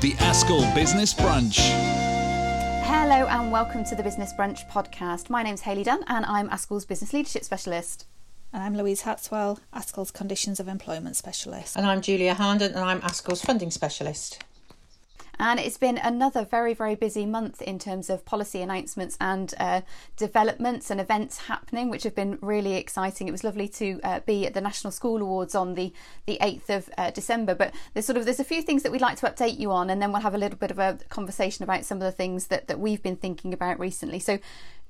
the Askell Business Brunch. Hello and welcome to the Business Brunch podcast. My name's Hayley Dunn and I'm Askell's Business Leadership Specialist. And I'm Louise Hatswell, Askell's Conditions of Employment Specialist. And I'm Julia Harnden and I'm Askell's Funding Specialist. And it's been another very, very busy month in terms of policy announcements and developments and events happening, which have been really exciting. It was lovely to be at the National School Awards on the 8th of December. But there's a few things that we'd like to update you on, and then we'll have a little bit of a conversation about some of the things that we've been thinking about recently. So,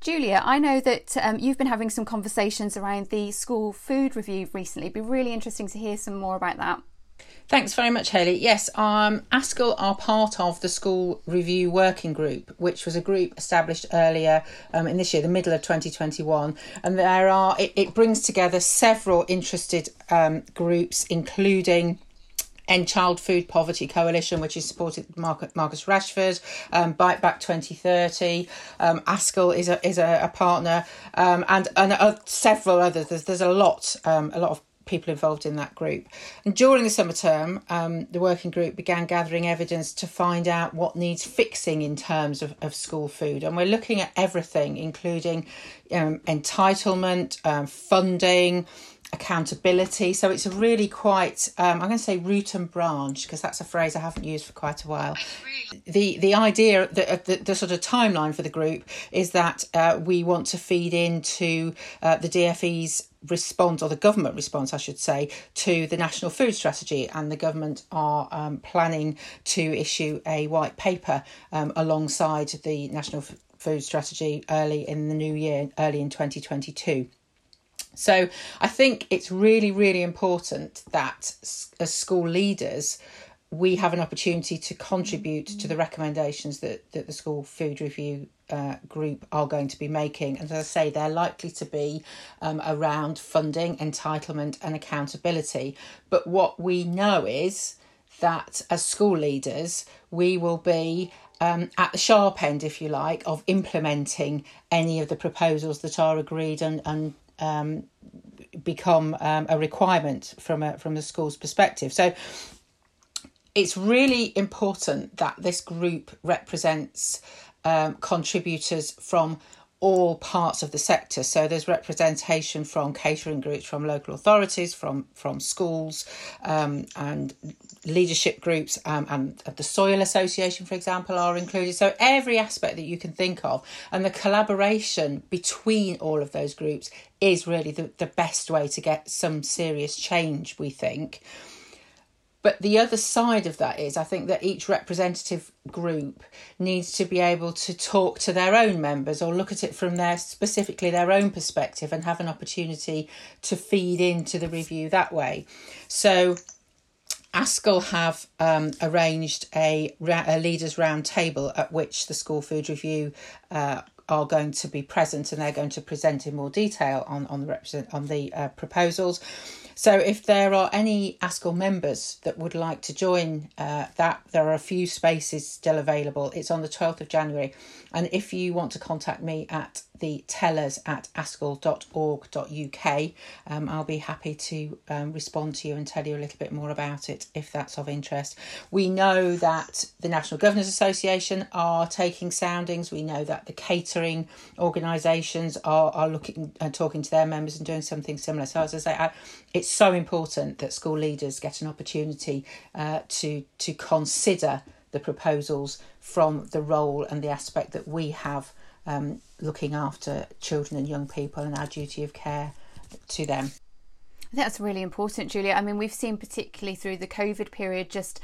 Julia, I know that you've been having some conversations around the school food review recently. It'd be really interesting to hear some more about that. Thanks very much, Hayley. Yes, Askell are part of the School Review Working Group, which was a group established earlier in this year, the middle of 2021. And it brings together several interested groups, including End Child Food Poverty Coalition, which is supported by Marcus Rashford, Bite Back 2030, Askell is a partner, and several others. There's a lot of people involved in that group. And during the summer term, the working group began gathering evidence to find out what needs fixing in terms of school food. And we're looking at everything, including entitlement, funding, accountability. So it's a really quite, I'm going to say root and branch, because that's a phrase I haven't used for quite a while. The idea, the sort of timeline for the group is that we want to feed into the DfE's response, or the government response, I should say, to the National Food Strategy, and the government are planning to issue a white paper alongside the National Food Strategy early in the new year, early in 2022. So I think it's really, really important that as school leaders, we have an opportunity to contribute to the recommendations that the School Food Review group are going to be making. And as I say, they're likely to be around funding, entitlement and accountability. But what we know is that as school leaders, we will be at the sharp end, if you like, of implementing any of the proposals that are agreed and become a requirement from a school's perspective. So it's really important that this group represents contributors from all parts of the sector. So there's representation from catering groups, from local authorities, from schools and leadership groups, and the Soil Association, for example, are included. So every aspect that you can think of, and the collaboration between all of those groups is really the best way to get some serious change, we think. But the other side of that is, I think that each representative group needs to be able to talk to their own members, or look at it from their own perspective, and have an opportunity to feed into the review that way. So Askell have arranged a leaders round table at which the School Food Review are going to be present, and they're going to present in more detail on the proposals. So if there are any Askell members that would like to join that, there are a few spaces still available. It's on the 12th of January. And if you want to contact me at the tellers@askell.org.uk, I'll be happy to respond to you and tell you a little bit more about it if that's of interest. We know that the National Governors Association are taking soundings. We know that the catering organisations are looking and talking to their members and doing something similar. So as I say, it's so important that school leaders get an opportunity to consider the proposals from the role and the aspect that we have looking after children and young people, and our duty of care to them. That's really important, Julia. I mean, we've seen, particularly through the COVID period, just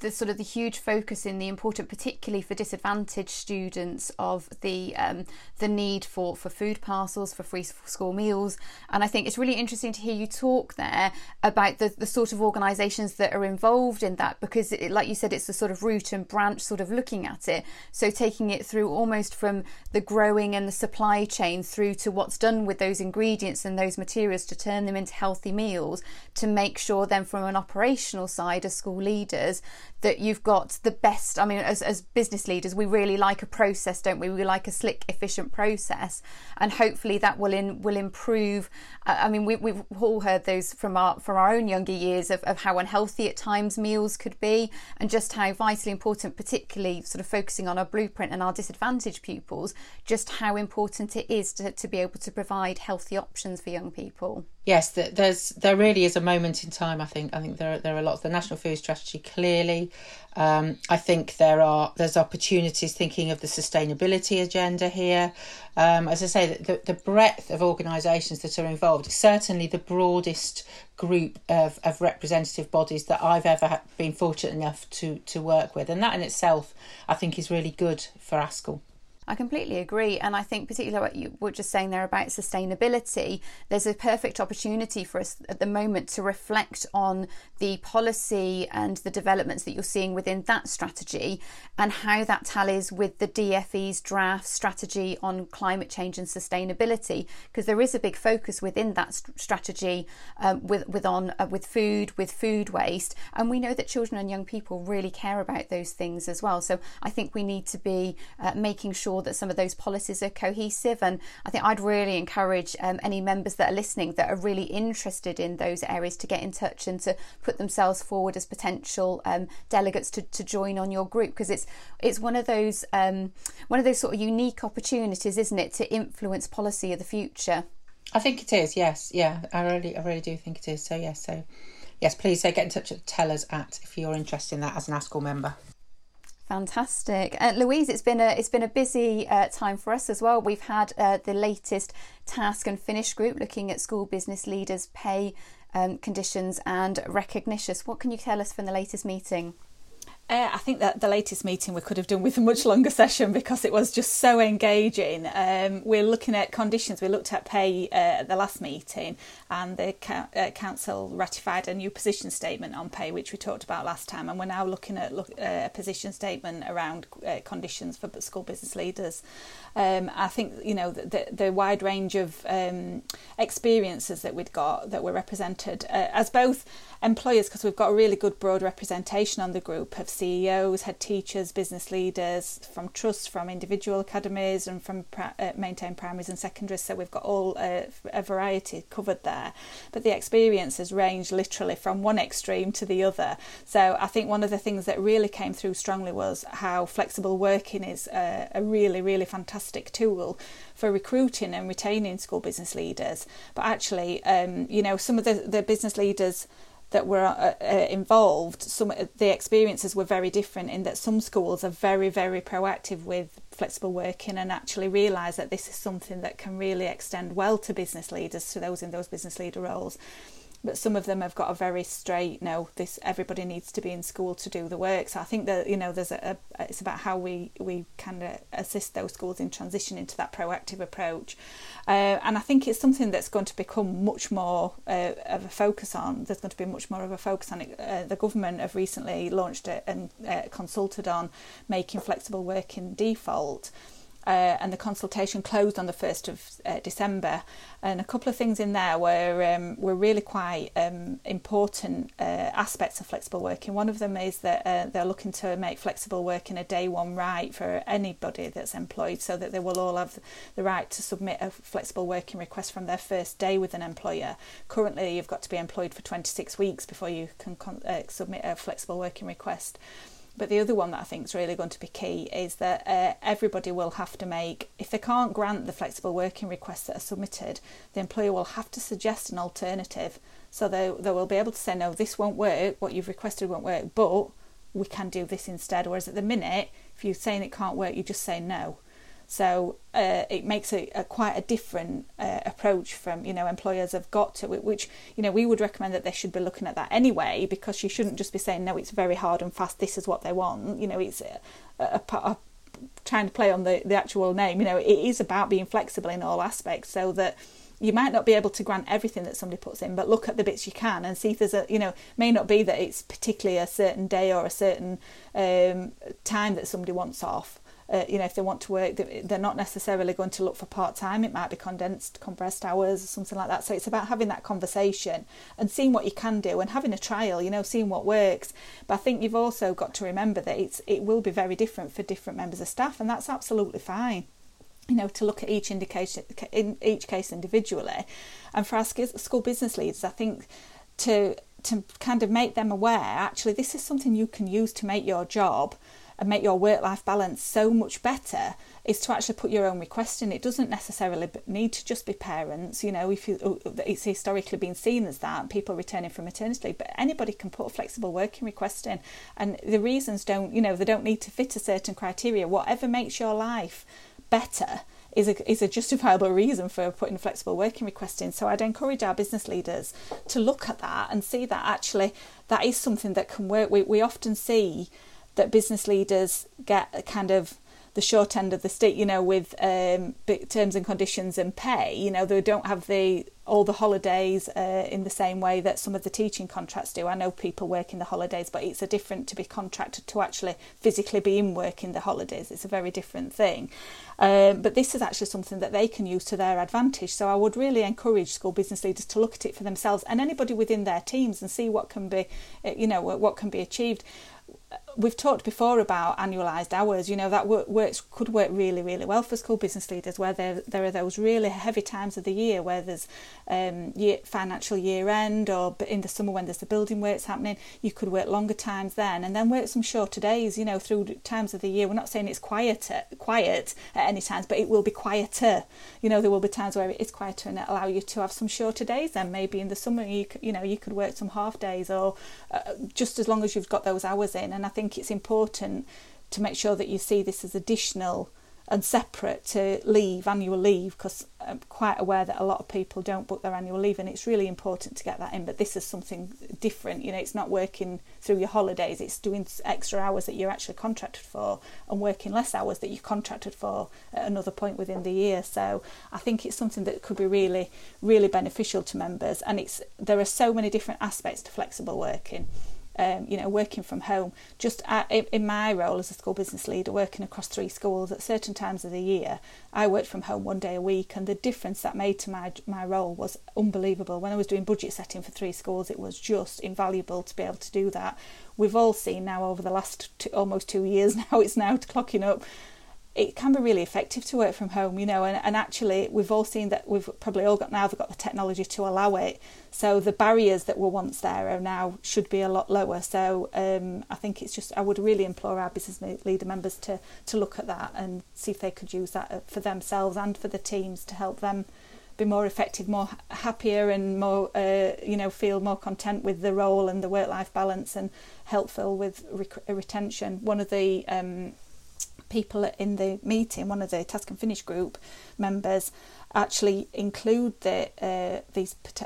the sort of the huge focus in the important, particularly for disadvantaged students, of the need for food parcels, for free school meals. And I think it's really interesting to hear you talk there about the sort of organisations that are involved in that, because like you said, it's the sort of root and branch sort of looking at it. So taking it through almost from the growing and the supply chain through to what's done with those ingredients and those materials to turn them into healthy meals, to make sure then from an operational side as school leaders that you've got the best. I mean, as business leaders, we really like a process, don't we? We like a slick, efficient process, and hopefully that will improve. I mean, we've all heard those from our own younger years of how unhealthy at times meals could be, and just how vitally important, particularly sort of focusing on our blueprint and our disadvantaged pupils, just how important it is to be able to provide healthy options for young people. Yes, there really is a moment in time. I think there are lots. The National Food Strategy clearly. I think there's opportunities thinking of the sustainability agenda here. As I say, the breadth of organisations that are involved is certainly the broadest group of representative bodies that I've ever been fortunate enough to work with, and that in itself, I think, is really good for Askell. I completely agree, and I think particularly what you were just saying there about sustainability, there's a perfect opportunity for us at the moment to reflect on the policy and the developments that you're seeing within that strategy and how that tallies with the DfE's draft strategy on climate change and sustainability, because there is a big focus within that strategy with food, with food waste, and we know that children and young people really care about those things as well. So I think we need to be making sure that some of those policies are cohesive, and I think I'd really encourage any members that are listening that are really interested in those areas to get in touch and to put themselves forward as potential delegates to join on your group, because it's one of those sort of unique opportunities, isn't it, to influence policy of the future. I think it is, yes, yeah, I really do think it is. So yes, please get in touch at tellus@ if you're interested in that as an Askell member. Fantastic. Louise, it's been a busy time for us as well. We've had the latest task and finish group looking at school business leaders' pay conditions and recognition. What can you tell us from the latest meeting? I think that the latest meeting we could have done with a much longer session because it was just so engaging. We're looking at conditions. We looked at pay at the last meeting, and the council ratified a new position statement on pay, which we talked about last time. And we're now looking at a position statement around conditions for school business leaders. I think, you know, the wide range of experiences that we'd got that were represented as both employers, because we've got a really good broad representation on the group of CEOs, head teachers, business leaders from trusts, from individual academies, and from maintained primaries and secondaries. So we've got all a variety covered there. But the experiences range literally from one extreme to the other. So I think one of the things that really came through strongly was how flexible working is a really, really fantastic tool for recruiting and retaining school business leaders. But actually, you know, some of the business leaders that were involved, some of the experiences were very different, in that some schools are very, very proactive with flexible working and actually realise that this is something that can really extend well to business leaders, to those in those business leader roles. But some of them have got a very straight, no, this, everybody needs to be in school to do the work. So I think that, you know, there's it's about how we kind of assist those schools in transitioning to that proactive approach. And I think it's something that's going to become much more of a focus on. There's going to be much more of a focus on it. The government have recently launched it and consulted on making flexible working default. And the consultation closed on the 1st of December, and a couple of things in there were really quite important aspects of flexible working. One of them is that they're looking to make flexible working a day one right for anybody that's employed, so that they will all have the right to submit a flexible working request from their first day with an employer. Currently, you've got to be employed for 26 weeks before you can submit a flexible working request. But the other one that I think is really going to be key is that everybody will have to make, if they can't grant the flexible working requests that are submitted, the employer will have to suggest an alternative. So they will be able to say, no, this won't work, what you've requested won't work, but we can do this instead. Whereas at the minute, if you're saying it can't work, you just say no. So it makes a quite a different approach from, you know, employers have got to, which, you know, we would recommend that they should be looking at that anyway, because you shouldn't just be saying, no, it's very hard and fast, this is what they want. You know, it's a trying to play on the actual name. You know, it is about being flexible in all aspects, so that you might not be able to grant everything that somebody puts in, but look at the bits you can and see if there's a, you know, may not be that it's particularly a certain day or a certain time that somebody wants off. if they want to work, they're not necessarily going to look for part-time. It might be compressed hours or something like that. So it's about having that conversation and seeing what you can do and having a trial, seeing what works. But I think you've also got to remember that it will be very different for different members of staff, and that's absolutely fine. To look at each indication, in each case individually. And for our school business leaders, I think to kind of make them aware, actually, this is something you can use to make your job and make your work-life balance so much better, is to actually put your own request in. It doesn't necessarily need to just be parents. It's historically been seen as that, people returning from maternity leave, but anybody can put a flexible working request in. And the reasons they don't need to fit a certain criteria. Whatever makes your life better is a justifiable reason for putting a flexible working request in. So I'd encourage our business leaders to look at that and see that actually that is something that can work. We often see that business leaders get kind of the short end of the stick, with terms and conditions and pay. They don't have all the holidays in the same way that some of the teaching contracts do. I know people work in the holidays, but it's a different to be contracted to actually physically be in work in the holidays. It's a very different thing. But this is actually something that they can use to their advantage. So I would really encourage school business leaders to look at it for themselves and anybody within their teams and see what can be achieved. We've talked before about annualised hours. That could work really, really well for school business leaders, where there are those really heavy times of the year where there's financial year end, or in the summer when there's the building works happening. You could work longer times then, and then work some shorter days. Through times of the year, we're not saying it's quiet at any times, but it will be quieter. There will be times where it is quieter, and it'll allow you to have some shorter days. Then maybe in the summer, you could work some half days, or just as long as you've got those hours in. And I think it's important to make sure that you see this as additional and separate to annual leave, because I'm quite aware that a lot of people don't book their annual leave, and it's really important to get that in. But this is something different. It's not working through your holidays, it's doing extra hours that you're actually contracted for and working less hours that you're contracted for at another point within the year. So I think it's something that could be really, really beneficial to members, and there are so many different aspects to flexible working. Working from home, just in my role as a school business leader, working across 3 schools at certain times of the year, I worked from home one day a week, and the difference that made to my role was unbelievable. When I was doing budget setting for 3 schools, it was just invaluable to be able to do that. We've all seen now over the last almost 2 years now, it's now clocking up, it can be really effective to work from home, and actually we've all seen that we've probably all got now, they've got the technology to allow it. So the barriers that were once there are now should be a lot lower. So I think it's just, I would really implore our business leader members to look at that and see if they could use that for themselves and for the teams to help them be more effective, more happier, and more, feel more content with the role and the work-life balance, and helpful with retention. One of the people in the meeting, one of the Task and Finish group members, actually include the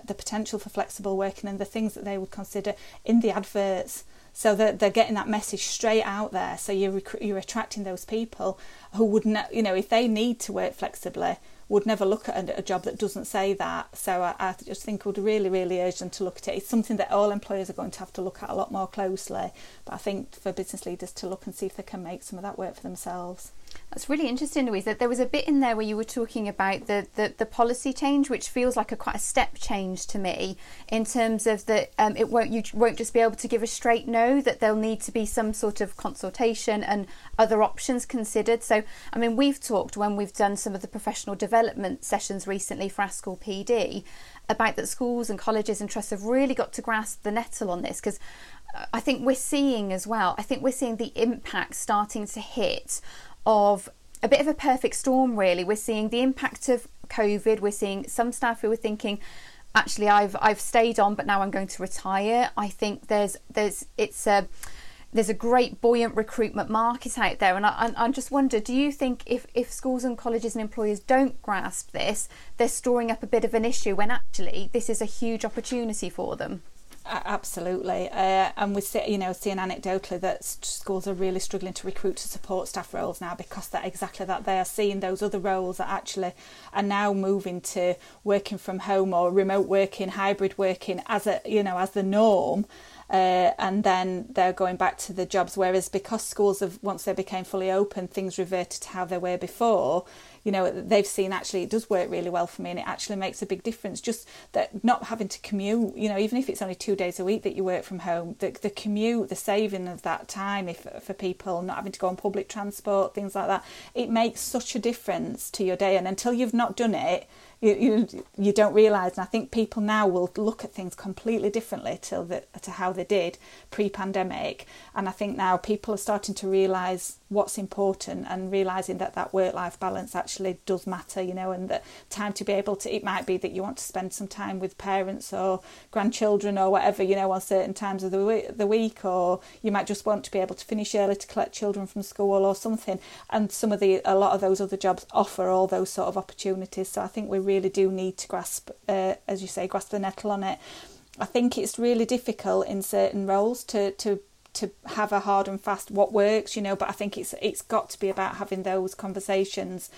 potential for flexible working and the things that they would consider in the adverts, so that they're getting that message straight out there. So you're attracting those people who wouldn't, if they need to work flexibly, would never look at a job that doesn't say that. So I just think would really, really urge them to look at it. It's something that all employers are going to have to look at a lot more closely. But I think for business leaders to look and see if they can make some of that work for themselves. That's really interesting, Louise, that there was a bit in there where you were talking about the policy change, which feels like quite a step change to me, in terms of that you won't just be able to give a straight no, that there'll need to be some sort of consultation and other options considered. So, I mean, we've talked when we've done some of the professional development sessions recently for Askell PD about that schools and colleges and trusts have really got to grasp the nettle on this, because I think we're seeing as well, the impact starting to hit of a bit of a perfect storm, really. We're seeing the impact of COVID, we're seeing some staff who are thinking, actually I've stayed on, but now I'm going to retire. I think there's a great buoyant recruitment market out there, and I just wonder, do you think if schools and colleges and employers don't grasp this, they're storing up a bit of an issue when actually this is a huge opportunity for them? Absolutely, and we're seeing anecdotally that schools are really struggling to recruit to support staff roles now, because they are seeing those other roles that actually are now moving to working from home or remote working, hybrid working as the norm. and then they're going back to the jobs. Whereas because schools have, once they became fully open, things reverted to how they were before, you know, they've seen actually it does work really well for me and it actually makes a big difference. Just that not having to commute, you know, even if it's only 2 days a week that you work from home, the commute, the saving of that time if for people, not having to go on public transport, things like that, it makes such a difference to your day. And until you've not done it, you don't realise. And I think people now will look at things completely differently to how they did pre-pandemic. And I think now people are starting to realise what's important and realising that that work-life balance actually does matter, you know, and that time to be able to, it might be that you want to spend some time with parents or grandchildren or whatever, you know, on certain times of the week, or you might just want to be able to finish early to collect children from school or something. And a lot of those other jobs offer all those sort of opportunities. So I think we really do need to grasp, as you say, grasp the nettle on it. I think it's really difficult in certain roles to have a hard and fast what works, you know, but I think it's got to be about having those conversations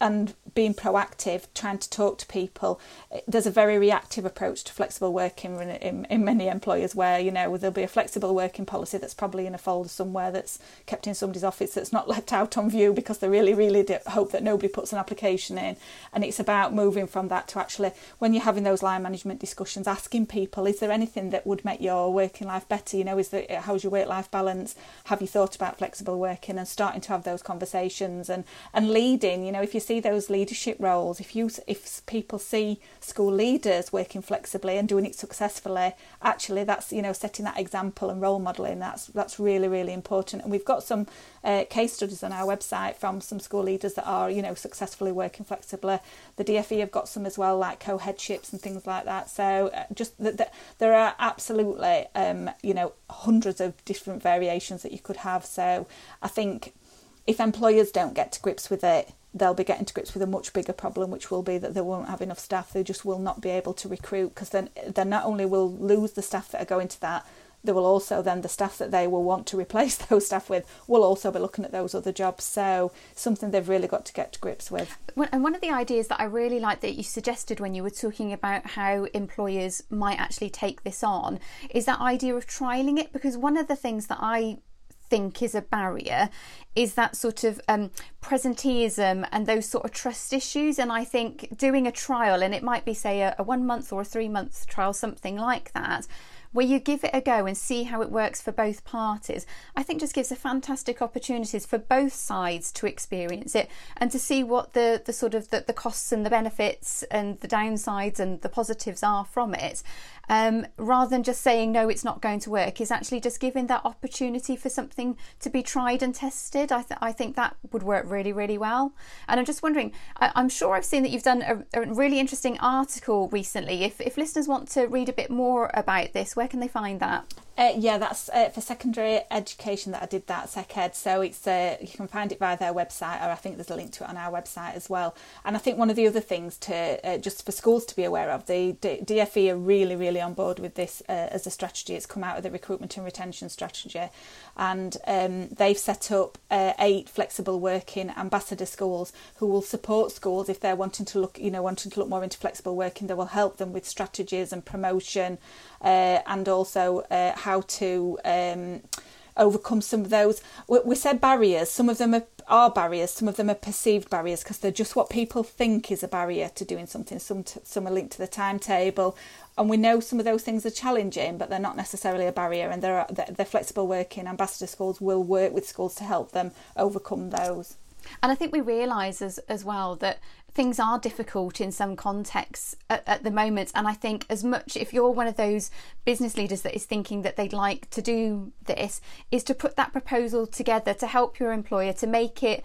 and being proactive, trying to talk to people. There's a very reactive approach to flexible working in many employers where, you know, there'll be a flexible working policy that's probably in a folder somewhere that's kept in somebody's office that's not left out on view because they really, really hope that nobody puts an application in. And it's about moving from that to actually, when you're having those line management discussions, asking people, is there anything that would make your working life better? You know, how's your work-life balance? Have you thought about flexible working? And starting to have those conversations and leading, you know, if you see those leadership roles, if people see school leaders working flexibly and doing it successfully, actually that's, you know, setting that example and role modelling, that's really, really important. And we've got some case studies on our website from some school leaders that are, you know, successfully working flexibly. The DfE have got some as well, like co-headships and things like that. So just there are absolutely you know, hundreds of different variations that you could have. So I think if employers don't get to grips with it, they'll be getting to grips with a much bigger problem, which will be that they won't have enough staff. They just will not be able to recruit, because then they not only will lose the staff that are going to that, they will also then, the staff that they will want to replace those staff with will also be looking at those other jobs. So something they've really got to get to grips with. And one of the ideas that I really like that you suggested when you were talking about how employers might actually take this on is that idea of trialling it, because one of the things that I think is a barrier is that sort of presenteeism and those sort of trust issues. And I think doing a trial, and it might be say a 1 month or a 3 month trial, something like that, where you give it a go and see how it works for both parties, I think just gives a fantastic opportunities for both sides to experience it and to see what the sort of the costs and the benefits and the downsides and the positives are from it. Rather than just saying, no, it's not going to work, is actually just giving that opportunity for something to be tried and tested. I think that would work really, really well. And I'm just wondering, I'm sure I've seen that you've done a really interesting article recently. If listeners want to read a bit more about this, where can they find that? Yeah, that's for secondary education that I did that, SecEd. So it's you can find it via their website, or I think there's a link to it on our website as well. And I think one of the other things to just for schools to be aware of, the DfE are really, really on board with this as a strategy. It's come out of the recruitment and retention strategy, and they've set up 8 flexible working ambassador schools who will support schools if they're wanting to look more into flexible working. They will help them with strategies and promotion, and also how to overcome some of those. We said barriers. Some of them are barriers, some of them are perceived barriers, because they're just what people think is a barrier to doing something. Some are linked to the timetable, and we know some of those things are challenging, but they're not necessarily a barrier, and the flexible working ambassador schools will work with schools to help them overcome those. And I think we realise as well that things are difficult in some contexts at the moment. And I think as much, if you're one of those business leaders that is thinking that they'd like to do this, is to put that proposal together to help your employer, to make it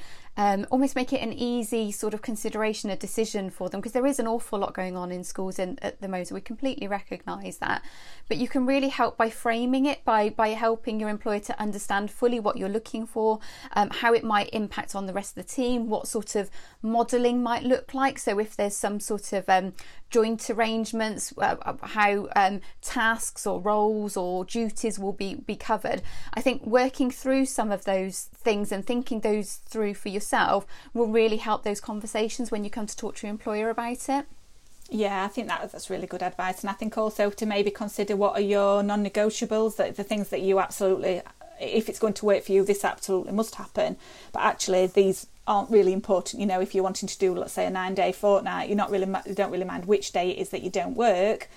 almost make it an easy sort of consideration, a decision for them, because there is an awful lot going on in schools at the moment. We completely recognise that, but you can really help by framing it, by helping your employer to understand fully what you're looking for, how it might impact on the rest of the team, what sort of modelling might look like. So if there's some sort of joint arrangements, how tasks or roles or duties will be covered. I think working through some of those things and thinking those through for yourself will really help those conversations when you come to talk to your employer about it. Yeah, I think that's really good advice. And I think also to maybe consider what are your non-negotiables, the things that you absolutely, if it's going to work for you, this absolutely must happen. But actually, these aren't really important. You know, if you're wanting to do, let's say, a 9-day fortnight, you don't really mind which day it is that you don't work.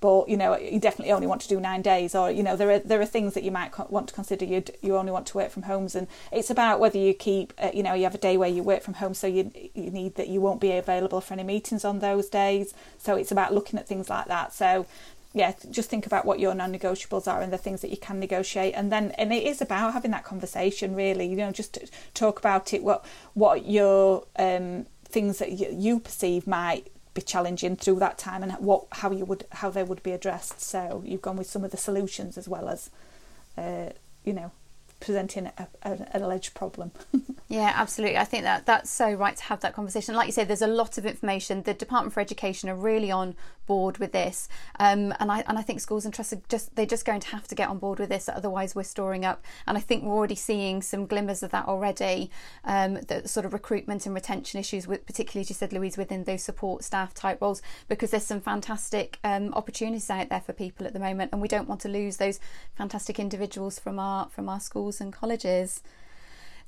But, you know, you definitely only want to do 9 days, or, you know, there are things that you might want to consider. You only want to work from homes, and it's about whether you keep, you know, you have a day where you work from home, so you need that you won't be available for any meetings on those days. So it's about looking at things like that. So, yeah, just think about what your non-negotiables are and the things that you can negotiate, and it is about having that conversation, really. You know, just talk about it. What your things that you perceive might be challenging through that time, and how they would be addressed. So you've gone with some of the solutions as well as you know, presenting an alleged problem. Yeah, absolutely. I think that's so right to have that conversation. Like you say, there's a lot of information. The Department for Education are really on board with this, and I think schools and trusts they're just going to have to get on board with this. Otherwise, we're storing up, and I think we're already seeing some glimmers of that already. The sort of recruitment and retention issues, with, particularly as you said, Louise, within those support staff type roles, because there's some fantastic opportunities out there for people at the moment, and we don't want to lose those fantastic individuals from our schools and colleges.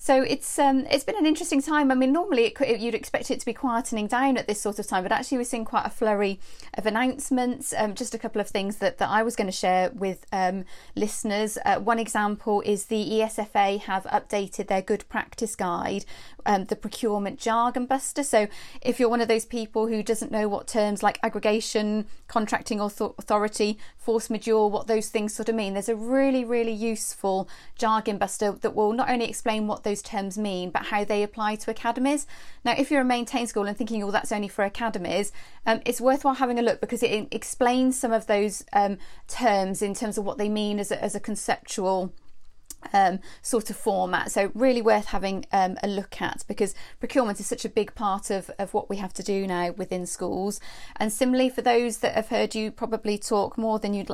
So it's been an interesting time. I mean, normally you'd expect it to be quietening down at this sort of time, but actually we're seeing quite a flurry of announcements. Just a couple of things that I was going to share with listeners. One example is the ESFA have updated their good practice guide, the procurement jargon buster. So if you're one of those people who doesn't know what terms like aggregation, contracting authority, force majeure, what those things sort of mean, there's a really, really useful jargon buster that will not only explain what those terms mean, but how they apply to academies. Now, if you're a maintained school and thinking, oh, that's only for academies, it's worthwhile having a look, because it explains some of those terms in terms of what they mean as a conceptual sort of format. So really worth having a look at, because procurement is such a big part of what we have to do now within schools. And similarly, for those that have heard you probably talk more than you'd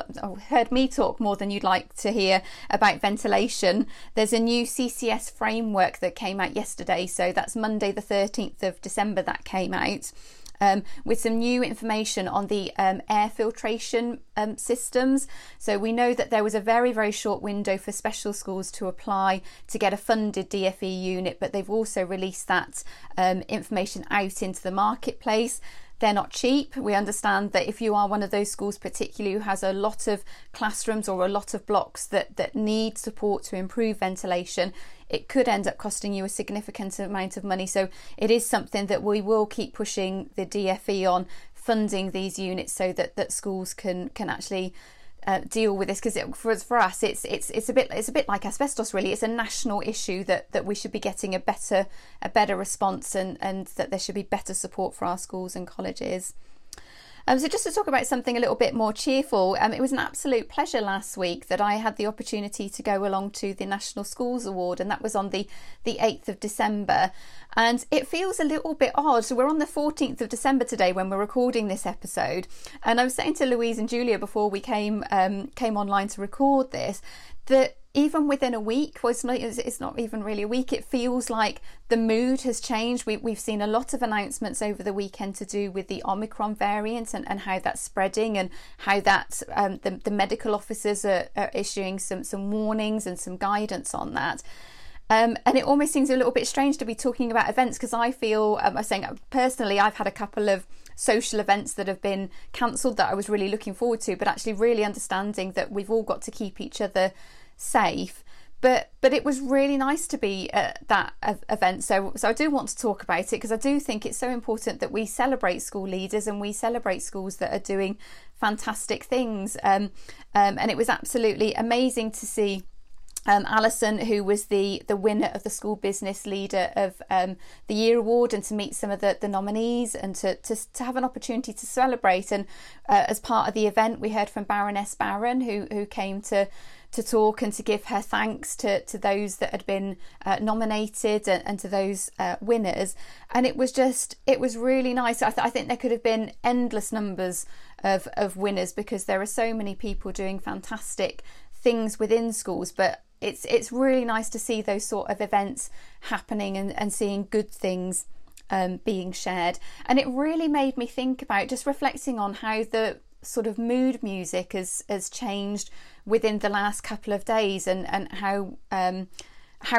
heard me talk more than you'd like to hear about ventilation, there's a new CCS framework that came out yesterday. So that's Monday the 13th of December that came out. With some new information on the air filtration systems. So we know that there was a very, very short window for special schools to apply to get a funded DfE unit, but they've also released that information out into the marketplace. They're not cheap. We understand that if you are one of those schools particularly who has a lot of classrooms or a lot of blocks that need support to improve ventilation, it could end up costing you a significant amount of money. So it is something that we will keep pushing the DfE on, funding these units so that schools can actually deal with this, because for us it's a bit like asbestos, really. It's a national issue that we should be getting a better response, and that there should be better support for our schools and colleges. So just to talk about something a little bit more cheerful, it was an absolute pleasure last week that I had the opportunity to go along to the National Schools Award, and that was on the 8th of December. And it feels a little bit odd. So we're on the 14th of December today when we're recording this episode. And I was saying to Louise and Julia before we came online to record this, that even within a week, well, it's not even really a week, it feels like the mood has changed. We've seen a lot of announcements over the weekend to do with the Omicron variant and how that's spreading, and how that the medical officers are issuing some warnings and some guidance on that. And it almost seems a little bit strange to be talking about events, because I feel, I'm saying personally, I've had a couple of social events that have been cancelled that I was really looking forward to, but actually really understanding that we've all got to keep each other safe. But it was really nice to be at that event. So I do want to talk about it, because I do think it's so important that we celebrate school leaders and we celebrate schools that are doing fantastic things. And it was absolutely amazing to see Alison, who was the winner of the School Business Leader of the Year Award, and to meet some of the nominees, and to have an opportunity to celebrate. And as part of the event, we heard from Baroness Baron, who came to talk and to give her thanks to those that had been nominated and to those winners. And it was really nice. I think there could have been endless numbers of winners, because there are so many people doing fantastic things within schools, but it's really nice to see those sort of events happening and seeing good things being shared. And it really made me think about just reflecting on how the sort of mood music has changed within the last couple of days, and how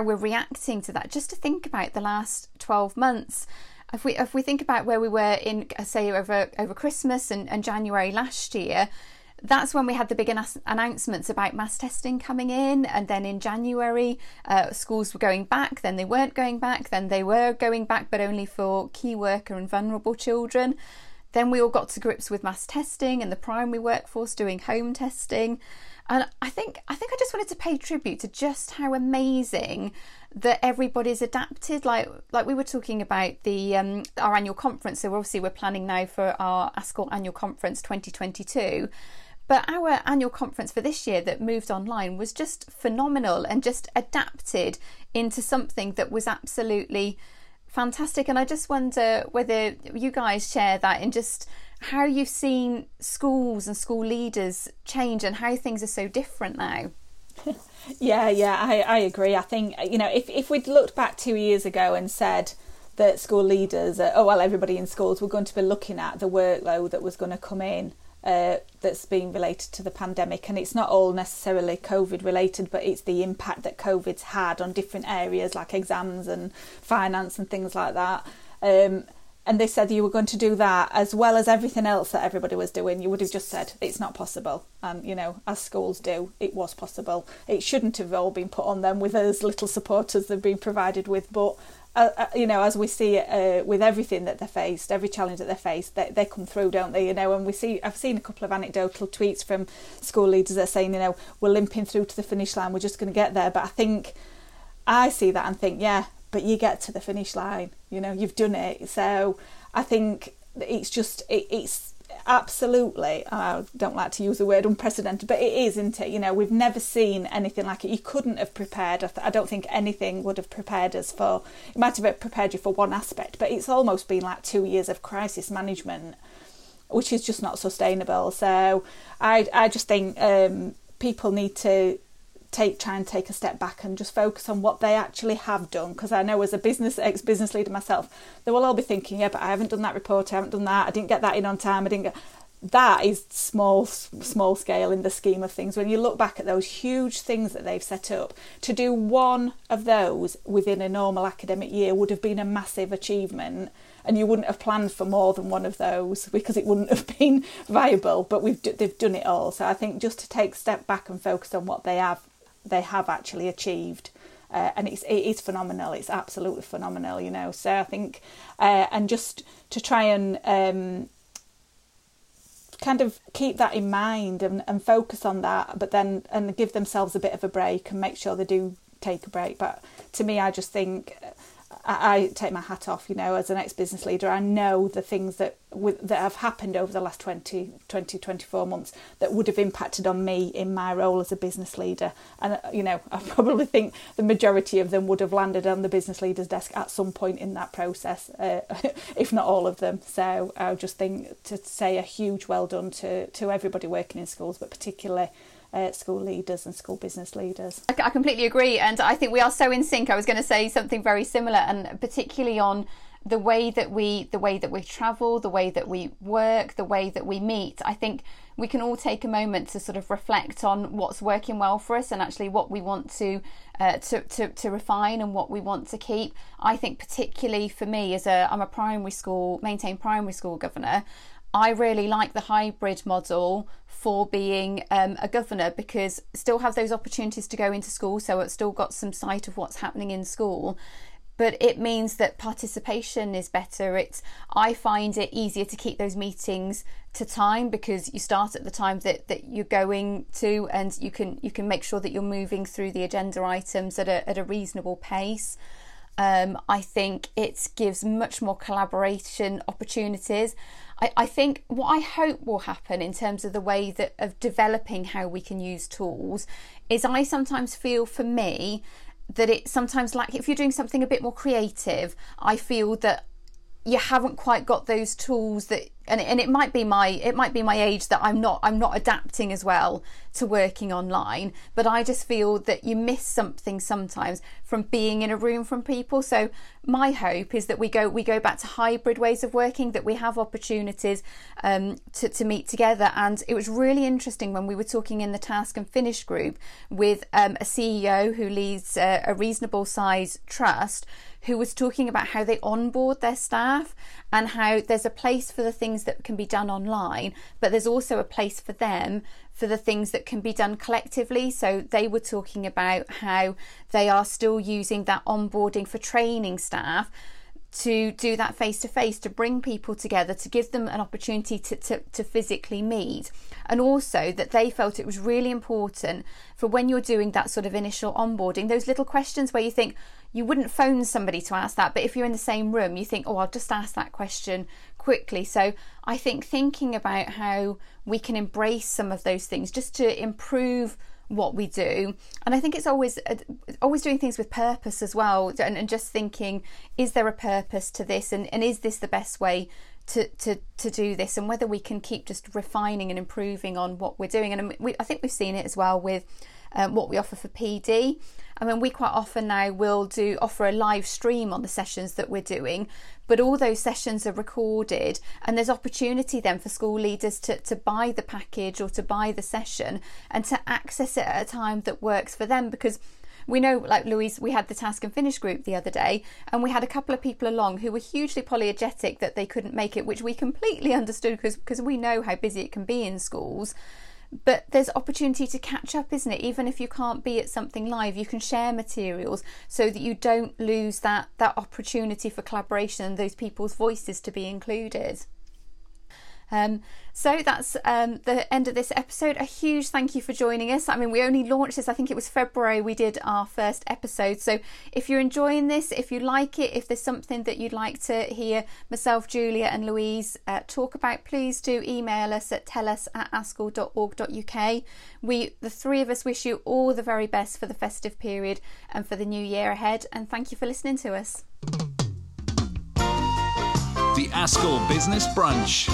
we're reacting to that. Just to think about the last 12 months, if we think about where we were in, say, over Christmas and January last year, that's when we had the big announcements about mass testing coming in, and then in January schools were going back, then they weren't going back, then they were going back but only for key worker and vulnerable children. Then we all got to grips with mass testing and the primary workforce doing home testing. And I think I just wanted to pay tribute to just how amazing that everybody's adapted. Like we were talking about the our annual conference. So we're planning now for our Askell annual conference 2022. But our annual conference for this year that moved online was just phenomenal and just adapted into something that was absolutely fantastic. And I just wonder whether you guys share that in just how you've seen schools and school leaders change and how things are so different now. I agree. I think, you know, if we'd looked back 2 years ago and said that school leaders, everybody in schools were going to be looking at the workload that was going to come in that's been related to the pandemic, and it's not all necessarily COVID related, but it's the impact that COVID's had on different areas like exams and finance and things like that. And they said you were going to do that as well as everything else that everybody was doing. You would have just said it's not possible. And, you know, as schools do, it was possible. It shouldn't have all been put on them with as little support as they've been provided with. But, you know, as we see with everything that they're faced, every challenge that they're faced, they come through, don't they? You know, and I've seen a couple of anecdotal tweets from school leaders that are saying, you know, we're limping through to the finish line. We're just going to get there. But I think I see that and think, yeah, but you get to the finish line, you know, you've done it. So I think it's absolutely, I don't like to use the word unprecedented, but it is, isn't it? You know, we've never seen anything like it. You couldn't have prepared. I don't think anything would have prepared us for, it might have prepared you for one aspect, but it's almost been like 2 years of crisis management, which is just not sustainable. So I just think people need to try and take a step back and just focus on what they actually have done, because I know as a ex-business leader myself, they will all be thinking, yeah, but I haven't done that report, I haven't done that, I didn't get that in on time, that is small scale in the scheme of things. When you look back at those huge things that they've set up, to do one of those within a normal academic year would have been a massive achievement, and you wouldn't have planned for more than one of those because it wouldn't have been viable, but they've done it all. So I think just to take a step back and focus on what they have actually achieved, and it is phenomenal. It's absolutely phenomenal, you know. So I think and just to try and kind of keep that in mind and focus on that, but then and give themselves a bit of a break and make sure they do take a break. But to me, I just think I take my hat off, you know, as an ex-business leader. I know the things that have happened over the last 24 months that would have impacted on me in my role as a business leader. And, you know, I probably think the majority of them would have landed on the business leader's desk at some point in that process, if not all of them. So I just think to say a huge well done to everybody working in schools, but particularly school leaders and school business leaders. I completely agree, and I think we are so in sync. I was going to say something very similar, and particularly on the way that we travel, the way that we work, the way that we meet. I think we can all take a moment to sort of reflect on what's working well for us and actually what we want to refine and what we want to keep. I think particularly for me, I'm a maintained primary school governor, I really like the hybrid model for being a governor, because still have those opportunities to go into school, so it's still got some sight of what's happening in school, but it means that participation is better. I find it easier to keep those meetings to time, because you start at the time that you're going to, and you can make sure that you're moving through the agenda items at a reasonable pace. I think it gives much more collaboration opportunities. I think what I hope will happen in terms of the way that of developing how we can use tools is, I sometimes feel for me that it's sometimes like if you're doing something a bit more creative, I feel that you haven't quite got those tools that And it might be my age that I'm not adapting as well to working online, but I just feel that you miss something sometimes from being in a room from people. So my hope is that we go back to hybrid ways of working, that we have opportunities to meet together. And it was really interesting when we were talking in the Task and Finish group with a CEO who leads a reasonable size trust, who was talking about how they onboard their staff and how there's a place for the things that can be done online, but there's also a place for them for the things that can be done collectively. So they were talking about how they are still using that onboarding for training staff to do that face-to-face, to bring people together, to give them an opportunity to physically meet. And also that they felt it was really important for when you're doing that sort of initial onboarding, those little questions where you think, you wouldn't phone somebody to ask that, but if you're in the same room, you think, oh, I'll just ask that question quickly. So I think thinking about how we can embrace some of those things just to improve what we do. And I think it's always doing things with purpose as well, and just thinking, is there a purpose to this, and is this the best way to do this, and whether we can keep just refining and improving on what we're doing. And I think we've seen it as well with what we offer for PD. I mean, we quite often now will offer a live stream on the sessions that we're doing, but all those sessions are recorded, and there's opportunity then for school leaders to buy the package or to buy the session and to access it at a time that works for them. Because we know, like Louise, we had the Task and Finish group the other day, and we had a couple of people along who were hugely apologetic that they couldn't make it, which we completely understood, because we know how busy it can be in schools. But there's opportunity to catch up, isn't it? Even if you can't be at something live, you can share materials so that you don't lose that opportunity for collaboration and those people's voices to be included. So that's the end of this episode. A huge thank you for joining us. I mean, we only launched this, I think it was February we did our first episode. So if you're enjoying this, if you like it, if there's something that you'd like to hear myself, Julia and Louise talk about, please do email us at tellus@askell.org.uk. The three of us wish you all the very best for the festive period and for the new year ahead. And thank you for listening to us. The Askell Business Brunch.